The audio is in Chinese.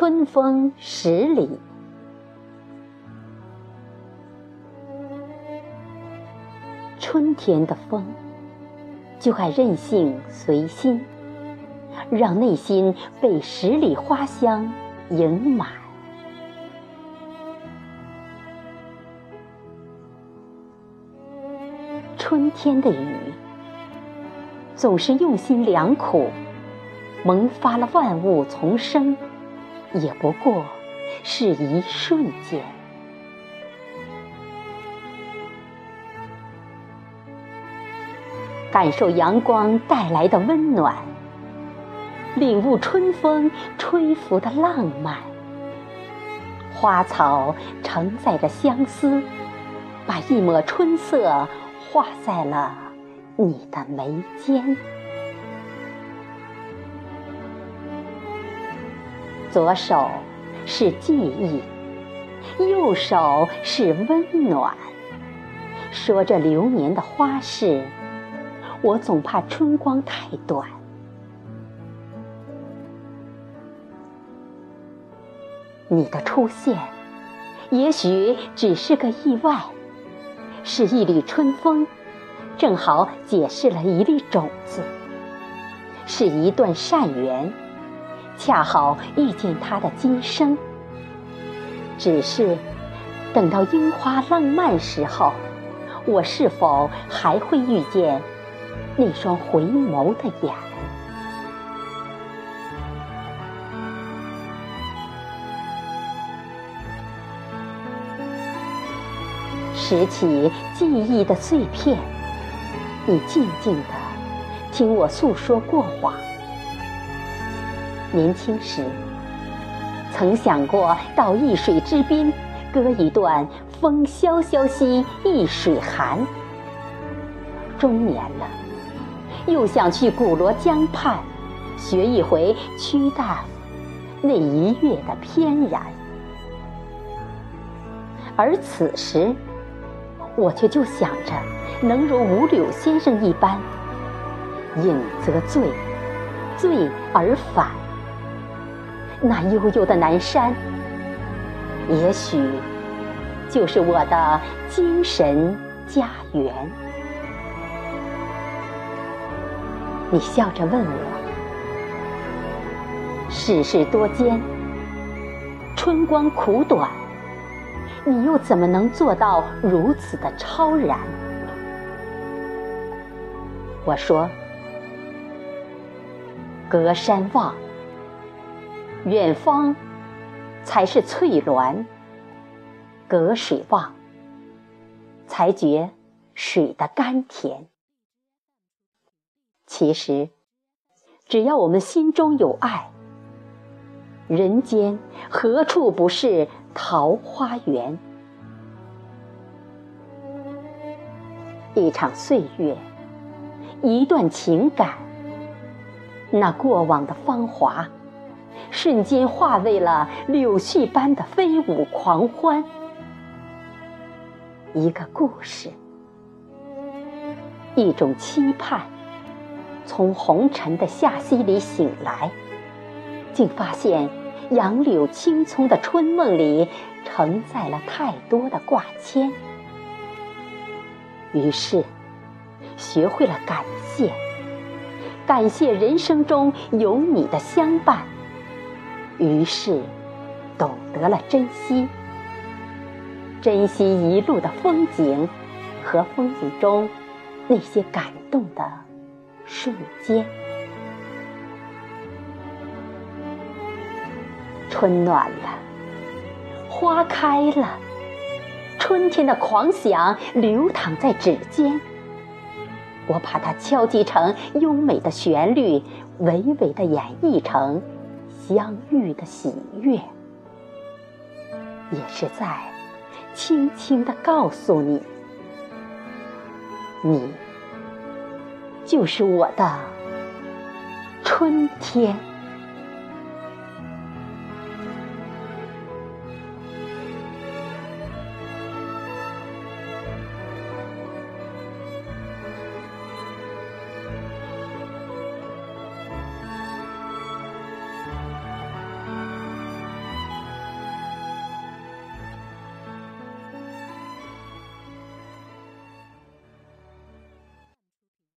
春风十里。春天的风就爱任性随心，让内心被十里花香盈满。春天的雨总是用心良苦，萌发了万物丛生，也不过是一瞬间。感受阳光带来的温暖，领悟春风吹拂的浪漫。花草承载着相思，把一抹春色画在了你的眉间。左手是记忆，右手是温暖。说着流年的花事，我总怕春光太短。你的出现也许只是个意外，是一缕春风正好解释了一粒种子，是一段善缘恰好遇见他的今生。只是等到樱花浪漫时候，我是否还会遇见那双回眸的眼？拾起记忆的碎片，你静静地听我诉说过往。年轻时曾想过到一水之滨歌一段风萧萧兮易水寒，中年了又想去古罗江畔学一回屈大夫那一跃的翩然。而此时我却就想着能如五柳先生一般，饮则醉，醉而返。那悠悠的南山，也许就是我的精神家园。你笑着问我，世事多艰，春光苦短，你又怎么能做到如此的超然？我说，隔山望，远方才是翠峦，隔水望，才觉水的甘甜。其实，只要我们心中有爱，人间何处不是桃花源？一场岁月，一段情感，那过往的芳华瞬间化为了柳絮般的飞舞狂欢。一个故事，一种期盼，从红尘的夏曦里醒来，竟发现杨柳青葱的春梦里承载了太多的挂牵。于是学会了感谢，感谢人生中有你的相伴。于是懂得了珍惜，珍惜一路的风景和风景中那些感动的瞬间。春暖了，花开了，春天的狂想流淌在指尖，我把它敲击成优美的旋律，娓娓地演绎成相遇的喜悦，也是在轻轻地告诉你，你就是我的春天。